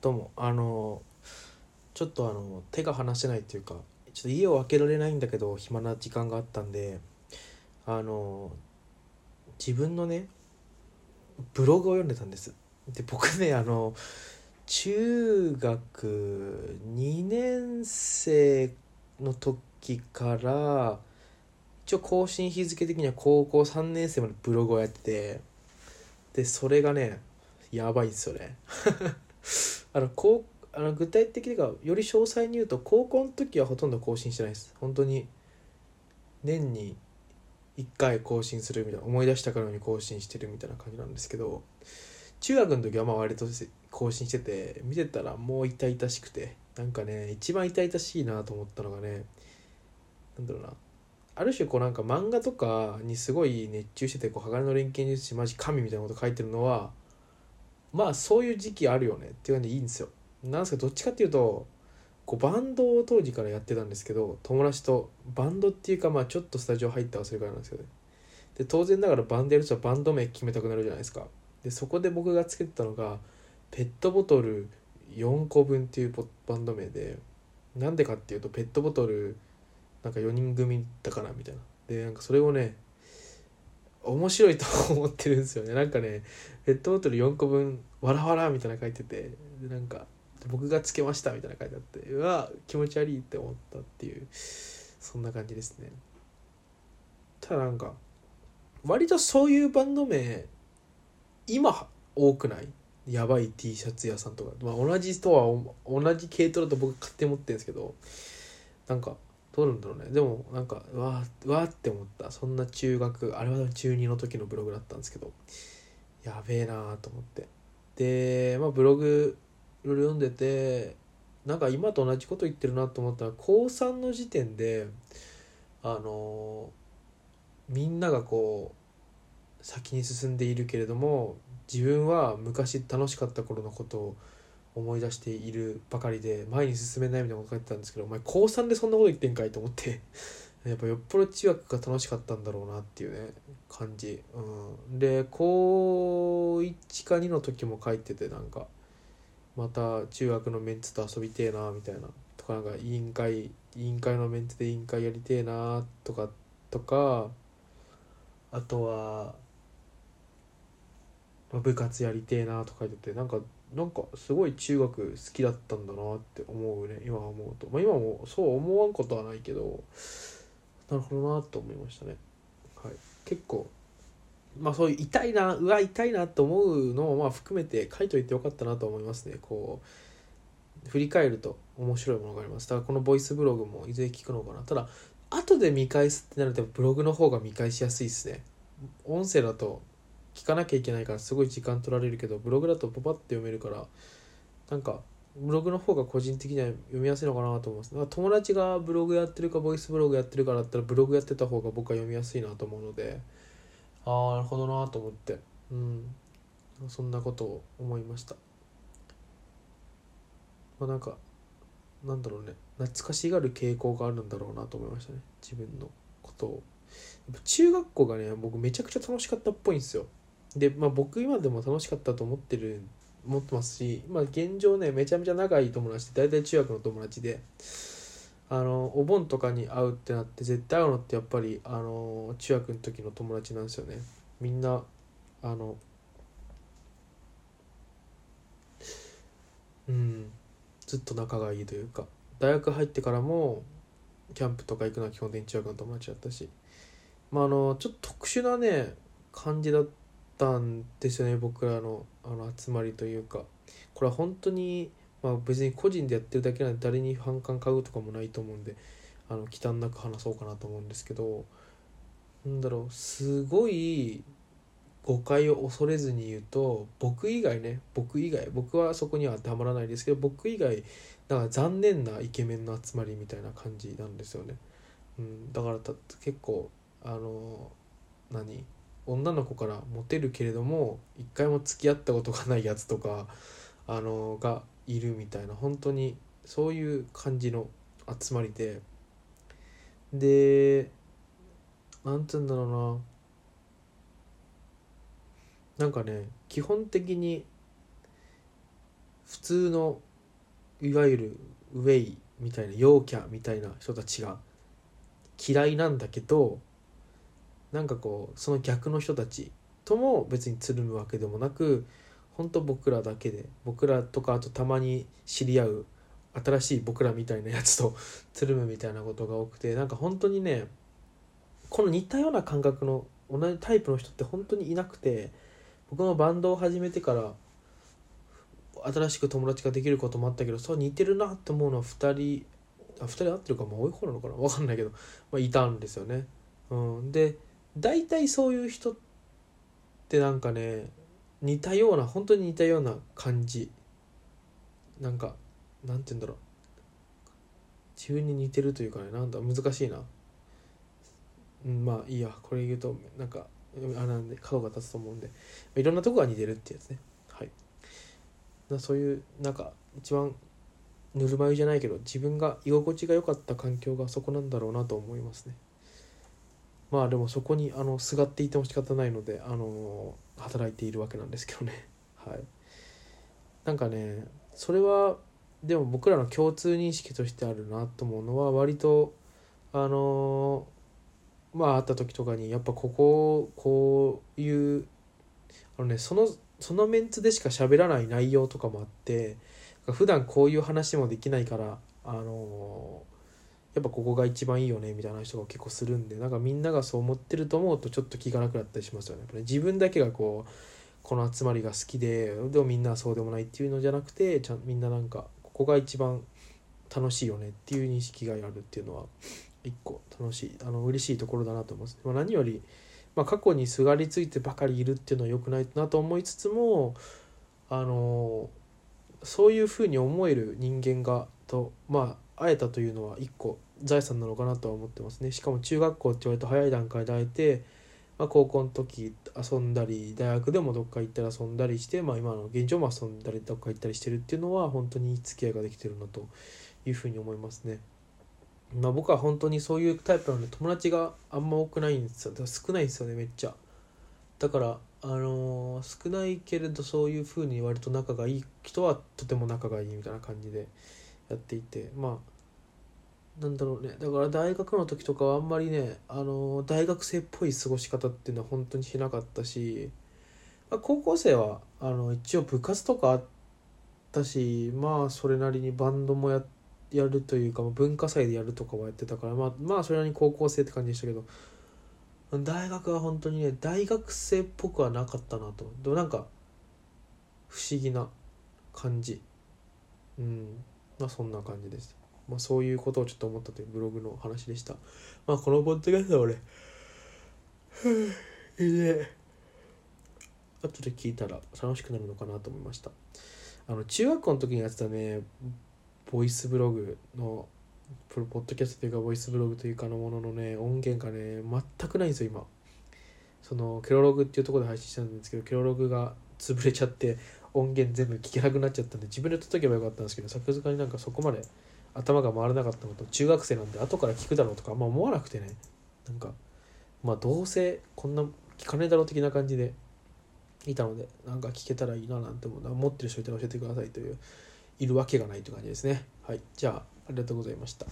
どうもちょっと手が離せないっていうか、ちょっと家を空けられないんだけど暇な時間があったんで、自分のねブログを読んでたんです。で僕ね中学2年生の時から一応更新日付的には高校3年生までブログをやってて、でそれがねやばいんですよね具体的にかより詳細に言うと、高校の時はほとんど更新してないです。本当に年に1回更新するみたいな、思い出したからに更新してるみたいな感じなんですけど、中学の時はまあ割と更新してて、見てたらもう痛々しくて、なんかね一番痛々しいなと思ったのがね、なんだろうな、ある種こうなんか漫画とかにすごい熱中してて、こう鋼の錬金術師マジ神みたいなこと書いてるのはまあそういう時期あるよねっていう感じでいいんですよ。なんですか、どっちかっていうとこうバンドを当時からやってたんですけど、友達とバンドっていうか、まあちょっとスタジオ入ったらそれからなんですよね。で当然ながらバンドやる人はバンド名決めたくなるじゃないですか。でそこで僕がつけてたのがペットボトル4個分っていうバンド名で、なんでかっていうとペットボトルなんか4人組だからみたいな。でなんかそれをね面白いと思ってるんですよね。なんかねペットボトル4個分わらわらみたいなの書いてて、でなんか僕がつけましたみたいな書いてあって、うわ気持ち悪いって思ったっていう、そんな感じですね。ただなんか割とそういうバンド名今多くない？やばい T シャツ屋さんとか、まあ、同じ人は同じ系統だと僕勝手に持ってるんですけど、なんかどうなんだろうね。でもなんかわーって思った。そんな中学、あれは中2の時のブログだったんですけど、やべえなーと思って、でまあブログいろいろ読んでて、なんか今と同じこと言ってるなと思ったら、高3の時点でみんながこう先に進んでいるけれども、自分は昔楽しかった頃のことを思い出しているばかりで前に進めないみたいなこと書いてたんですけど、お前高3でそんなこと言ってんかいと思ってやっぱよっぽど中学が楽しかったんだろうなっていうね感じ、うん、で高1か2の時も書いてて、なんかまた中学のメンツと遊びてえなみたいなとか、なんか委員会のメンツで委員会やりてえなとか、あとは部活やりてえなとか言ってて、なんかすごい中学好きだったんだなって思うね、今思うと。まあ今もそう思わんことはないけど、なるほどなと思いましたね。はい、結構まあそういう痛いなと思うのをまあ含めて書いといてよかったなと思いますね。こう振り返ると面白いものがあります。だからこのボイスブログもいずれ聞くのかな。ただ後で見返すってなるとブログの方が見返しやすいですね。音声だと聞かなきゃいけないからすごい時間取られるけど、ブログだとパパって読めるから、なんかブログの方が個人的には読みやすいのかなと思います。友達がブログやってるかボイスブログやってるかだったら、ブログやってた方が僕は読みやすいなと思うので、ああなるほどなと思って、そんなことを思いました。まあなんかなんだろうね、懐かしがる傾向があるんだろうなと思いましたね、自分のことを。やっぱ中学校がね僕めちゃくちゃ楽しかったっぽいんですよ。でまあ僕今でも楽しかったと思ってますし、まあ現状ねめちゃめちゃ仲いい友達で、大体中学の友達で。お盆とかに会うってなって、絶対会うのってやっぱり中学の時の友達なんですよね。みんなずっと仲がいいというか、大学入ってからもキャンプとか行くのは基本的に中学の友達だったし、まあちょっと特殊なね感じだったんですよね、僕らの集まりというか。これは本当にまあ、別に個人でやってるだけなんで誰に反感買うとかもないと思うんで、忌憚なく話そうかなと思うんですけど、なんだろう、すごい誤解を恐れずに言うと、僕以外僕はそこにはたまらないですけど、僕以外なんか残念なイケメンの集まりみたいな感じなんですよね、だから結構女の子からモテるけれども一回も付き合ったことがないやつとかがいるみたいな、本当にそういう感じの集まりで、でなんて言うんだろうな、なんかね基本的に普普通のいわゆるウェイみたいな陽キャみたいな人たちが嫌いなんだけど、なんかこうその逆の人たちとも別につるむわけでもなく、本当僕らだけで、僕らとかあとたまに知り合う新しい僕らみたいなやつとつるむみたいなことが多くて、なんか本当にね、この似たような感覚の同じタイプの人って本当にいなくて、僕もバンドを始めてから新しく友達ができることもあったけど、そう似てるなって思うのは2人合ってるか、まあ多い方なのかな分かんないけど、まあ、いたんですよね、うん、で大体そういう人ってなんかね、似たような、本当に似たような感じ、なんかなんて言うんだろう、自分に似てるというかね、なんだ難しいな、うん、まあいいや、これ言うとなんかあなんで角が立つと思うんで、いろんなとこが似てるってやつね、はい。そういうなんか一番ぬるま湯じゃないけど自分が居心地が良かった環境がそこなんだろうなと思いますね。まあでもそこにすがっていても仕方ないので、働いているわけなんですけどねはい。なんかね、それはでも僕らの共通認識としてあるなと思うのは、割とまあ会った時とかにやっぱこういうそのメンツでしか喋らない内容とかもあって、普段こういう話もできないからやっぱここが一番いいよねみたいな人が結構するんで、なんかみんながそう思ってると思うとちょっと気が楽だったりしますよね。自分だけがこの集まりが好きで、でもみんなそうでもないっていうのじゃなくて、みんななんかここが一番楽しいよねっていう認識があるっていうのは一個楽しい嬉しいところだなと思います。まあ、何よりまあ、過去にすがりついてばかりいるっていうのは良くないなと思いつつも、そういうふうに思える人間が会えたというのは一個財産なのかなとは思ってますね。しかも中学校って言われて早い段階で会えて、まあ、高校の時遊んだり、大学でもどっか行ったら遊んだりして、まあ、今の現状も遊んだりどっか行ったりしてるっていうのは本当に付き合いができてるなというふうに思いますね。まあ、僕は本当にそういうタイプなので友達があんま多くないんですよ。だから少ないんですよね、めっちゃ。だから、少ないけれどそういう風に割と仲がいい人はとても仲がいいみたいな感じでやっていて、まあなんだろうね、だから大学の時とかはあんまりね、大学生っぽい過ごし方っていうのは本当にしなかったし、まあ、高校生は一応部活とかあったし、まあそれなりにバンドもやるというか文化祭でやるとかはやってたから、まあそれなりに高校生って感じでしたけど、大学は本当にね大学生っぽくはなかったなと。でもなんか不思議な感じ、うん、まあそんな感じです。まあそういうことをちょっと思ったというブログの話でした。まあこのポッドキャストは俺いいね、後で聞いたら楽しくなるのかなと思いました。中学校の時にやってたねボイスブログのポッドキャストというかボイスブログというかのもののね音源がね全くないんですよ今。そのケロログっていうところで配信したんですけど、ケロログが潰れちゃって音源全部聞けなくなっちゃったんで、自分で撮っとけばよかったんですけど、作図家になんかそこまで頭が回らなかったのと、中学生なんで後から聞くだろうとかあんま思わなくてね、なんかまあどうせこんな聞かねえだろう的な感じでいたので、なんか聞けたらいいななんて思うな、持ってる人いたら教えてくださいという。いるわけがないという感じですね。はい、じゃあありがとうございました。